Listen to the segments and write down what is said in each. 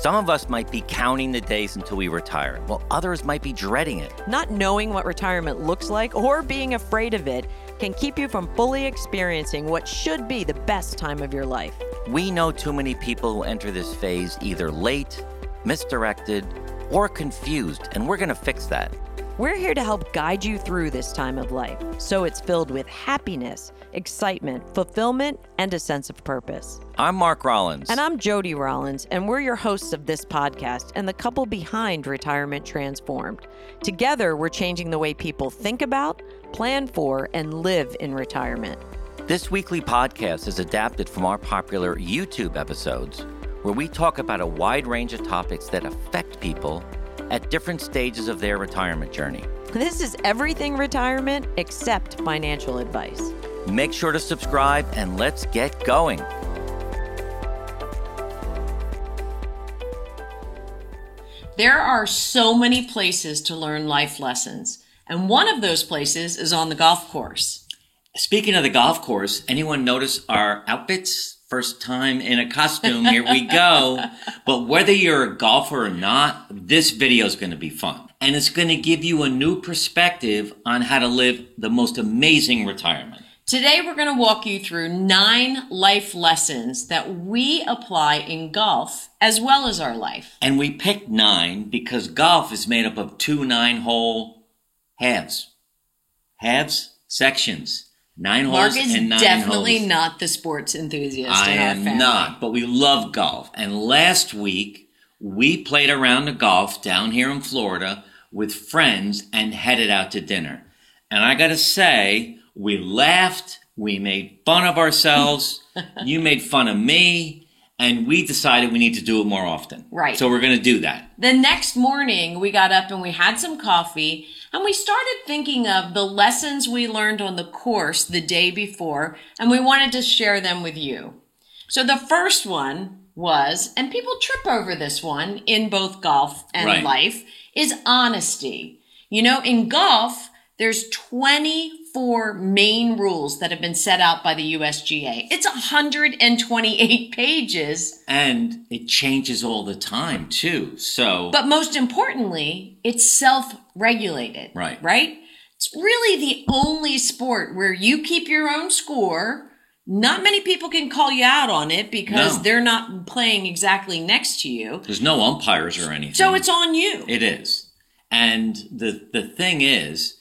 Some of us might be counting the days until we retire, while others might be dreading it. Not knowing what retirement looks like or being afraid of it can keep you from fully experiencing what should be the best time of your life. We know too many people who enter this phase either late, misdirected, or confused, and we're going to fix that. We're here to help guide you through this time of life, so it's filled with happiness, excitement, fulfillment, and a sense of purpose. I'm Mark Rollins. And I'm Jody Rollins, and we're your hosts of this podcast and the couple behind Retirement Transformed. Together, we're changing the way people think about, plan for, and live in retirement. This weekly podcast is adapted from our popular YouTube episodes, where we talk about a wide range of topics that affect people at different stages of their retirement journey. This is everything retirement except financial advice. Make sure to subscribe and let's get going. There are so many places to learn life lessons, and one of those places is on the golf course. Speaking of the golf course, anyone notice our outfits? First time in a costume, here we go. But whether you're a golfer or not, this video is going to be fun. And it's going to give you a new perspective on how to live the most amazing retirement. Today, we're going to walk you through 9 life lessons that we apply in golf as well as our life. And we picked 9 because golf is made up of 2 9-hole halves. Halves, sections. 9 holes and 9 holes. Mark is definitely not the sports enthusiast in our family. I am not, but we love golf. And last week, we played a round of golf down here in Florida with friends and headed out to dinner. And I got to say, we laughed, we made fun of ourselves, you made fun of me, and we decided we need to do it more often. Right. So we're going to do that. The next morning, we got up and we had some coffee, and we started thinking of the lessons we learned on the course the day before, and we wanted to share them with you. So the first one was, and people trip over this one in both golf and life, is honesty. You know, in golf, there's 24 main rules that have been set out by the USGA. It's 128 pages. And it changes all the time, too. So, but most importantly, it's self-regulated, right? It's really the only sport where you keep your own score. Not many people can call you out on it because they're not playing exactly next to you. There's no umpires or anything. So it's on you. It is. And the thing is,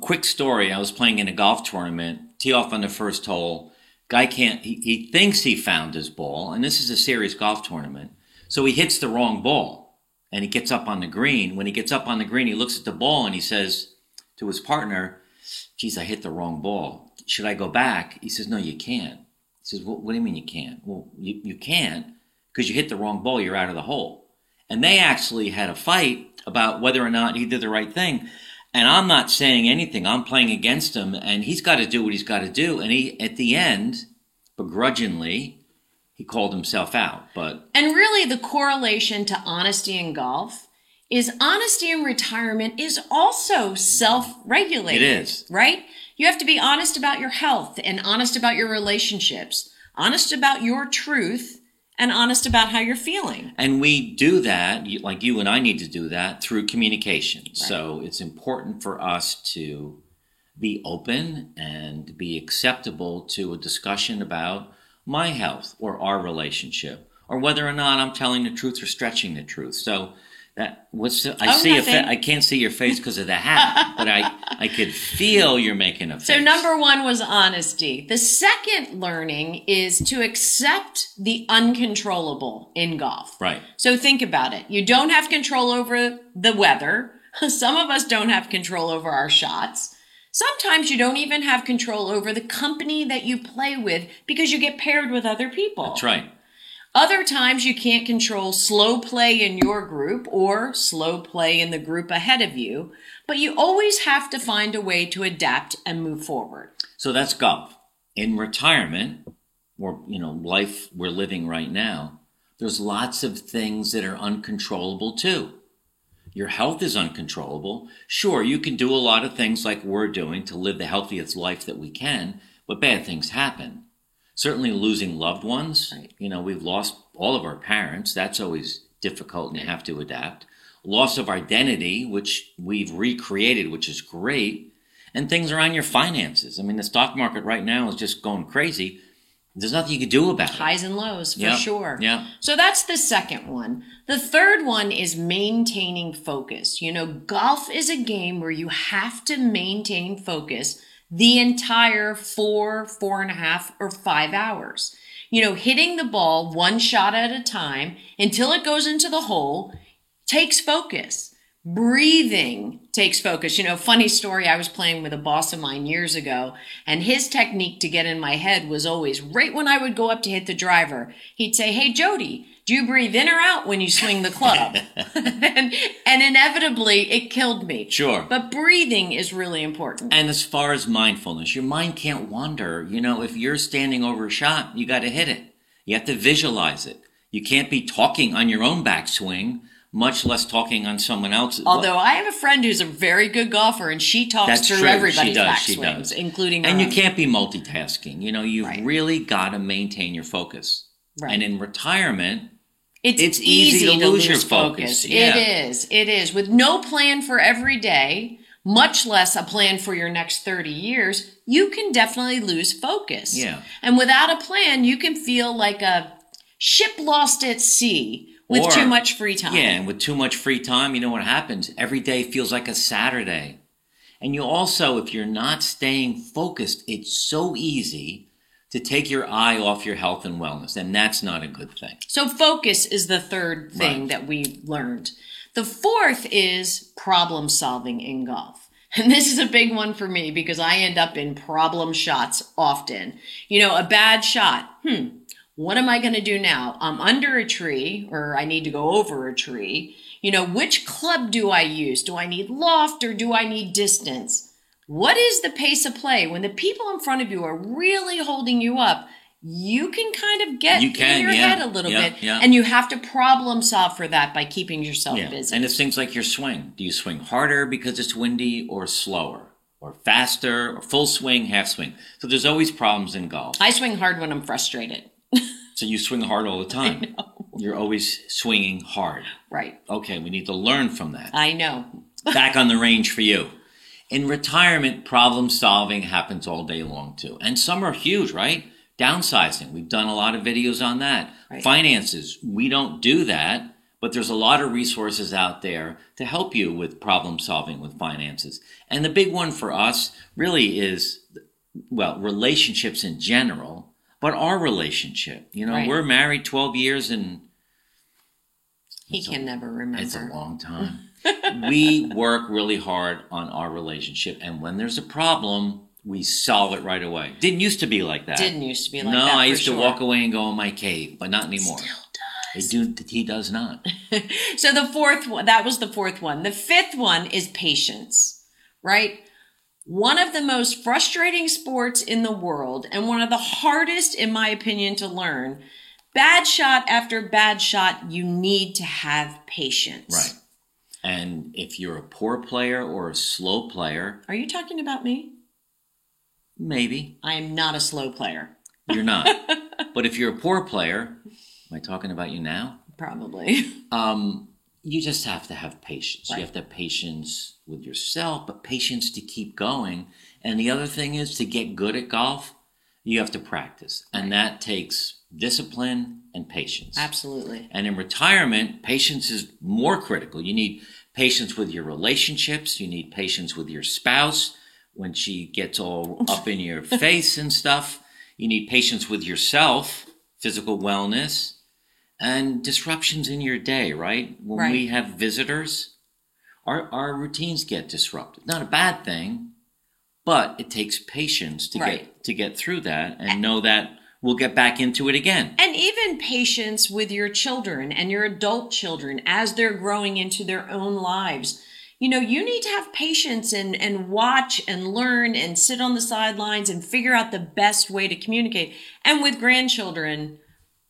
quick story, I was playing in a golf tournament, tee off on the first hole. Guy he thinks he found his ball, and this is a serious golf tournament. So he hits the wrong ball, and he gets up on the green. When he gets up on the green, he looks at the ball, and he says to his partner, geez, I hit the wrong ball. Should I go back? He says, no, you can't. He says, what do you mean you can't? Well, you can't because you hit the wrong ball. You're out of the hole. And they actually had a fight about whether or not he did the right thing. And I'm not saying anything. I'm playing against him, and he's got to do what he's got to do. And he, at the end, begrudgingly, he called himself out. And really, the correlation to honesty in golf is honesty in retirement is also self-regulated. It is. Right? You have to be honest about your health and honest about your relationships, honest about your truth, and honest about how you're feeling. And we do that, like you and I need to do that, through communication. Right. So it's important for us to be open and be acceptable to a discussion about my health or our relationship or whether or not I'm telling the truth or stretching the truth. So that I can't see your face because of the hat, but I could feel you're making a face. So number one was honesty. The second learning is to accept the uncontrollable in golf. Right. So think about it. You don't have control over the weather. Some of us don't have control over our shots. Sometimes you don't even have control over the company that you play with because you get paired with other people. That's right. Other times you can't control slow play in your group or slow play in the group ahead of you, but you always have to find a way to adapt and move forward. So that's golf. In retirement, or life we're living right now, there's lots of things that are uncontrollable too. Your health is uncontrollable. Sure, you can do a lot of things like we're doing to live the healthiest life that we can, but bad things happen. Certainly losing loved ones. Right. We've lost all of our parents. That's always difficult and you have to adapt. Loss of identity, which we've recreated, which is great. And things around your finances. I mean, the stock market right now is just going crazy. There's nothing you can do about it. Highs and lows, for sure. Yeah. So that's the second one. The third one is maintaining focus. You know, golf is a game where you have to maintain focus the entire 4, 4.5, or 5 hours. You know, hitting the ball one shot at a time until it goes into the hole takes focus. Breathing takes focus. You know, funny story, I was playing with a boss of mine years ago, and his technique to get in my head was always right when I would go up to hit the driver, he'd say, "Hey, Jody, do you breathe in or out when you swing the club?" and inevitably, it killed me. Sure. But breathing is really important. And as far as mindfulness, your mind can't wander. You know, if you're standing over a shot, you got to hit it. You have to visualize it. You can't be talking on your own backswing, much less talking on someone else's. Although I have a friend who's a very good golfer, and she talks through everybody's backswings, including her own. And you can't be multitasking. You know, you've really got to maintain your focus. Right. And in retirement, it's easy to lose your focus. Yeah. It is. With no plan for every day, much less a plan for your next 30 years, you can definitely lose focus. Yeah. And without a plan, you can feel like a ship lost at sea with too much free time. Yeah, and with too much free time, you know what happens? Every day feels like a Saturday. And you also, if you're not staying focused, it's so easy to take your eye off your health and wellness, and that's not a good thing. So focus is the third thing that we learned. The fourth is problem solving in golf. And this is a big one for me because I end up in problem shots often. You know, a bad shot. What am I going to do now? I'm under a tree, or I need to go over a tree. You know, which club do I use? Do I need loft or do I need distance? What is the pace of play? When the people in front of you are really holding you up, you can kind of get in your head a little bit, and you have to problem solve for that by keeping yourself busy. And it's things like your swing. Do you swing harder because it's windy, or slower, or faster, or full swing, half swing? So there's always problems in golf. I swing hard when I'm frustrated. So you swing hard all the time. I know. You're always swinging hard. Right. Okay, we need to learn from that. I know. Back on the range for you. In retirement, problem solving happens all day long too. And some are huge, right? Downsizing. We've done a lot of videos on that. Right. Finances. We don't do that, but there's a lot of resources out there to help you with problem solving with finances. And the big one for us really is, well, relationships in general, but our relationship. You know, we're married 12 years and... He can never remember. It's a long time. We work really hard on our relationship, and when there's a problem, we solve it right away. Didn't used to be like that. No, I used to walk away and go in my cave, but not anymore. Still does. He does not. So the fourth one, that was the fourth one. The fifth one is patience, right? One of the most frustrating sports in the world, and one of the hardest, in my opinion, to learn. Bad shot after bad shot, you need to have patience. Right. And if you're a poor player or a slow player... Are you talking about me? Maybe. I am not a slow player. You're not. But if you're a poor player, am I talking about you now? Probably. You just have to have patience. Right. You have to have patience with yourself, but patience to keep going. And the other thing is, to get good at golf, you have to practice. And that takes discipline and patience. Absolutely. And in retirement, patience is more critical. You need patience with your relationships. You need patience with your spouse when she gets all up in your face and stuff. You need patience with yourself, physical wellness, and disruptions in your day, right? When we have visitors, our routines get disrupted. Not a bad thing, but it takes patience to get through that and know that we'll get back into it again. And even patience with your children and your adult children as they're growing into their own lives. You know, you need to have patience and watch and learn and sit on the sidelines and figure out the best way to communicate. And with grandchildren,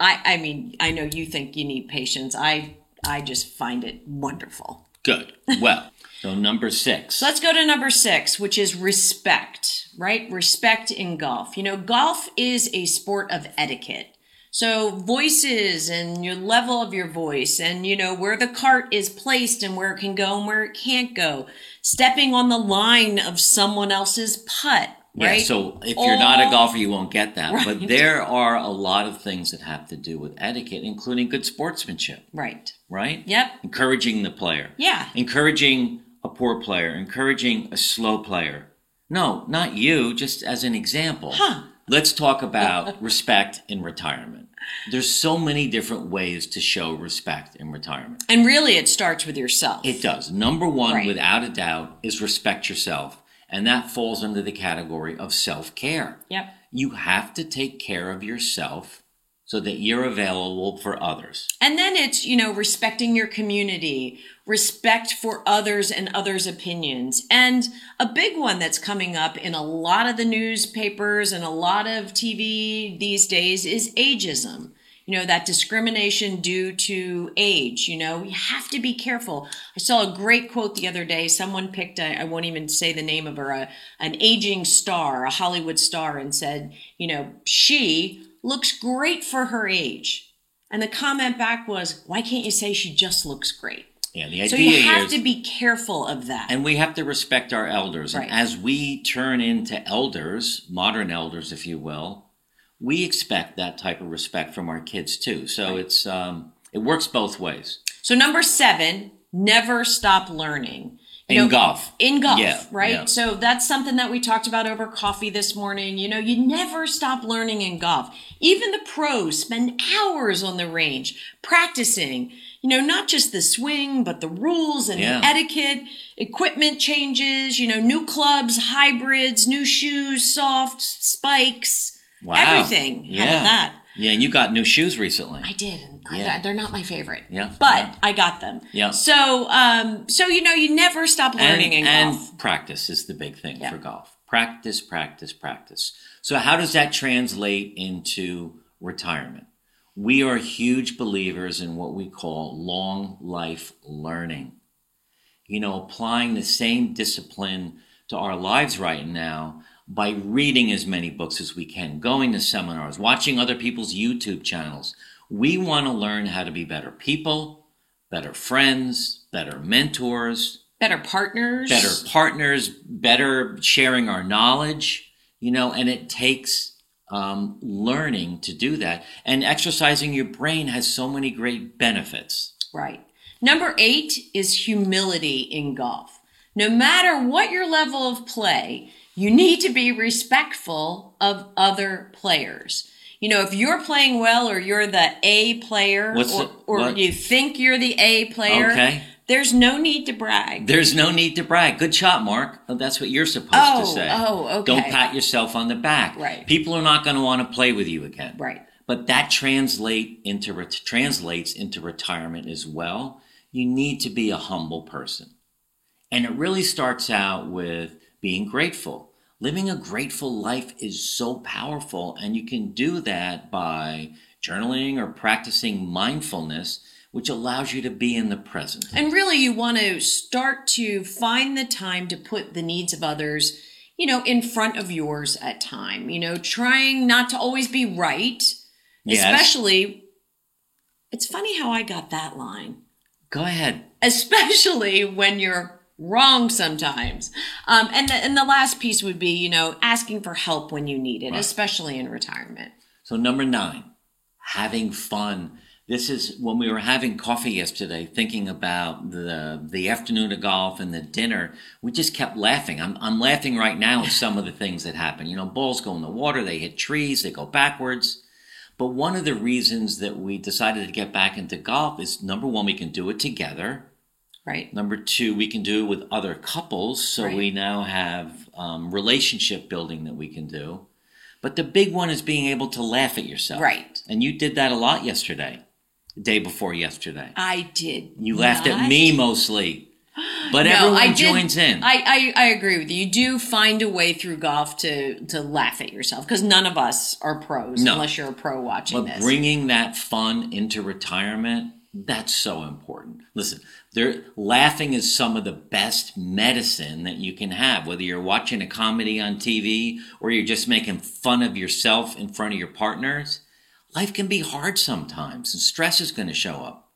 I mean, I know you think you need patience. I just find it wonderful. Good. Well, so number 6. So let's go to number 6, which is respect, right? Respect in golf. You know, golf is a sport of etiquette. So voices and your level of your voice and, you know, where the cart is placed and where it can go and where it can't go. Stepping on the line of someone else's putt, right? Yeah, so if you're not a golfer, you won't get that. Right. But there are a lot of things that have to do with etiquette, including good sportsmanship. Right. Right? Yep. Encouraging the player. Yeah. Encouraging a poor player. Encouraging a slow player. No, not you, just as an example. Huh. Let's talk about respect in retirement. There's so many different ways to show respect in retirement. And really, it starts with yourself. It does. Number one, right, without a doubt, is respect yourself. And that falls under the category of self-care. Yep. You have to take care of yourself so that you're available for others. And then it's, you know, respecting your community, respect for others and others' opinions. And a big one that's coming up in a lot of the newspapers and a lot of TV these days is ageism. You know, that discrimination due to age, you know, you have to be careful. I saw a great quote the other day. Someone picked, I won't even say the name of her, an aging star, a Hollywood star, and said, you know, she looks great for her age. And the comment back was, why can't you say she just looks great? Yeah, the idea is, so you have to be careful of that. And we have to respect our elders. Right. And as we turn into elders, modern elders, if you will, we expect that type of respect from our kids too. So right, it's it works both ways. So number 7, never stop learning. In golf, yeah, right? Yeah. So that's something that we talked about over coffee this morning. You know, you never stop learning in golf. Even the pros spend hours on the range practicing, you know, not just the swing, but the rules and the etiquette, equipment changes, you know, new clubs, hybrids, new shoes, softs, spikes. Wow. Everything. Yeah. How about that? Yeah, and you got new shoes recently. I did. Yeah. They're not my favorite. Yeah. But I got them. Yeah. So, you know, you never stop learning in golf. And practice is the big thing for golf. Practice, practice, practice. So how does that translate into retirement? We are huge believers in what we call long life learning. You know, applying the same discipline to our lives right now, by reading as many books as we can, going to seminars, watching other people's YouTube channels. We want to learn how to be better people, better friends, better mentors, better partners, better sharing our knowledge, you know, and it takes learning to do that. And exercising your brain has so many great benefits. Right. Number 8 is humility in golf. No matter what your level of play, you need to be respectful of other players. You know, if you're playing well or you're the A player or you think you're the A player, okay, there's no need to brag. There's no need to brag. Good shot, Mark. That's what you're supposed to say. Oh, okay. Don't pat yourself on the back. Right. People are not going to want to play with you again. Right. But that translates into retirement as well. You need to be a humble person. And it really starts out with being grateful. Living a grateful life is so powerful, and you can do that by journaling or practicing mindfulness, which allows you to be in the present. And really, you want to start to find the time to put the needs of others, you know, in front of yours at time, you know, trying not to always be right, especially, it's funny how I got that line. Go ahead. Especially when you're wrong sometimes. And the last piece would be, you know, asking for help when you need it, right, especially in retirement. So number 9, having fun. This is when we were having coffee yesterday, thinking about the afternoon of golf and the dinner, we just kept laughing. I'm laughing right now at some of the things that happen. You know, balls go in the water, they hit trees, they go backwards. But one of the reasons that we decided to get back into golf is, number 1, we can do it together. Right. Number 2, we can do it with other couples. So we now have relationship building that we can do. But the big one is being able to laugh at yourself. Right. And you did that a lot yesterday, the day before yesterday. I did. You laughed at me mostly. But no, everyone joins in. I agree with you. You do find a way through golf to laugh at yourself, because none of us are pros unless you're a pro watching this. But bringing that fun into retirement, that's so important. Listen, laughing is some of the best medicine that you can have, whether you're watching a comedy on TV or you're just making fun of yourself in front of your partners. life can be hard sometimes and stress is going to show up.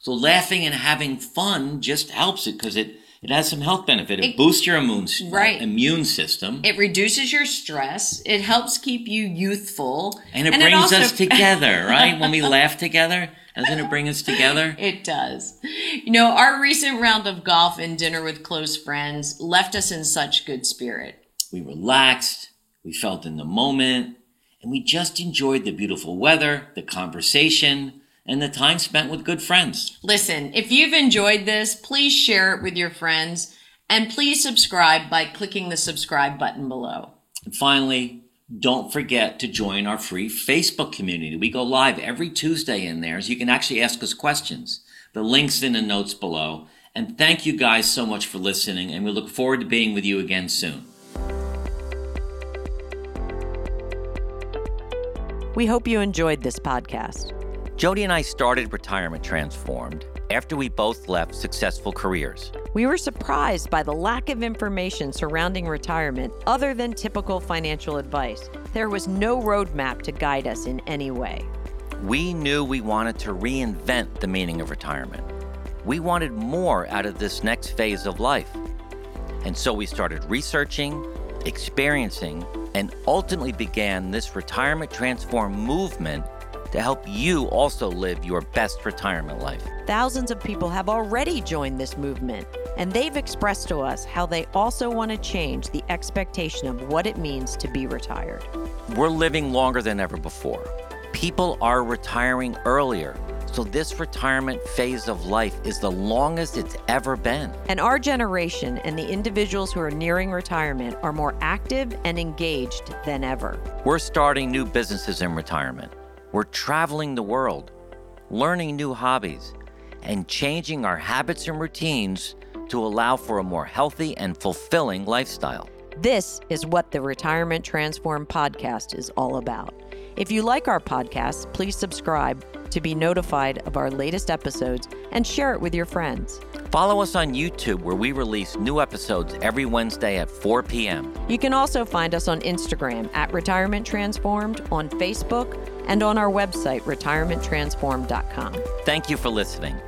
So laughing and having fun just helps it because it has some health benefit. It boosts your immune system. It reduces your stress. It helps keep you youthful. And it brings us together, right? When we laugh together, doesn't it bring us together? It does. You know, our recent round of golf and dinner with close friends left us in such good spirit. We relaxed. We felt in the moment. And we just enjoyed the beautiful weather, the conversation, and the time spent with good friends. Listen, if you've enjoyed this, please share it with your friends, and please subscribe by clicking the subscribe button below. And finally, don't forget to join our free Facebook community. We go live every Tuesday in there, so you can actually ask us questions. The link's in the notes below. And thank you guys so much for listening, and we look forward to being with you again soon. We hope you enjoyed this podcast. Jody and I started Retirement Transformed after we both left successful careers. We were surprised by the lack of information surrounding retirement other than typical financial advice. There was no roadmap to guide us in any way. We knew we wanted to reinvent the meaning of retirement. We wanted more out of this next phase of life. And so we started researching, experiencing, and ultimately began this Retirement Transformed movement to help you also live your best retirement life. Thousands of people have already joined this movement, and they've expressed to us how they also want to change the expectation of what it means to be retired. We're living longer than ever before. People are retiring earlier, so this retirement phase of life is the longest it's ever been. And our generation and the individuals who are nearing retirement are more active and engaged than ever. We're starting new businesses in retirement. We're traveling the world, learning new hobbies, and changing our habits and routines to allow for a more healthy and fulfilling lifestyle. This is what the Retirement Transformed podcast is all about. If you like our podcast, please subscribe to be notified of our latest episodes and share it with your friends. Follow us on YouTube, where we release new episodes every Wednesday at 4 p.m. You can also find us on Instagram at Retirement Transformed, on Facebook, and on our website, retirementtransformed.com. Thank you for listening.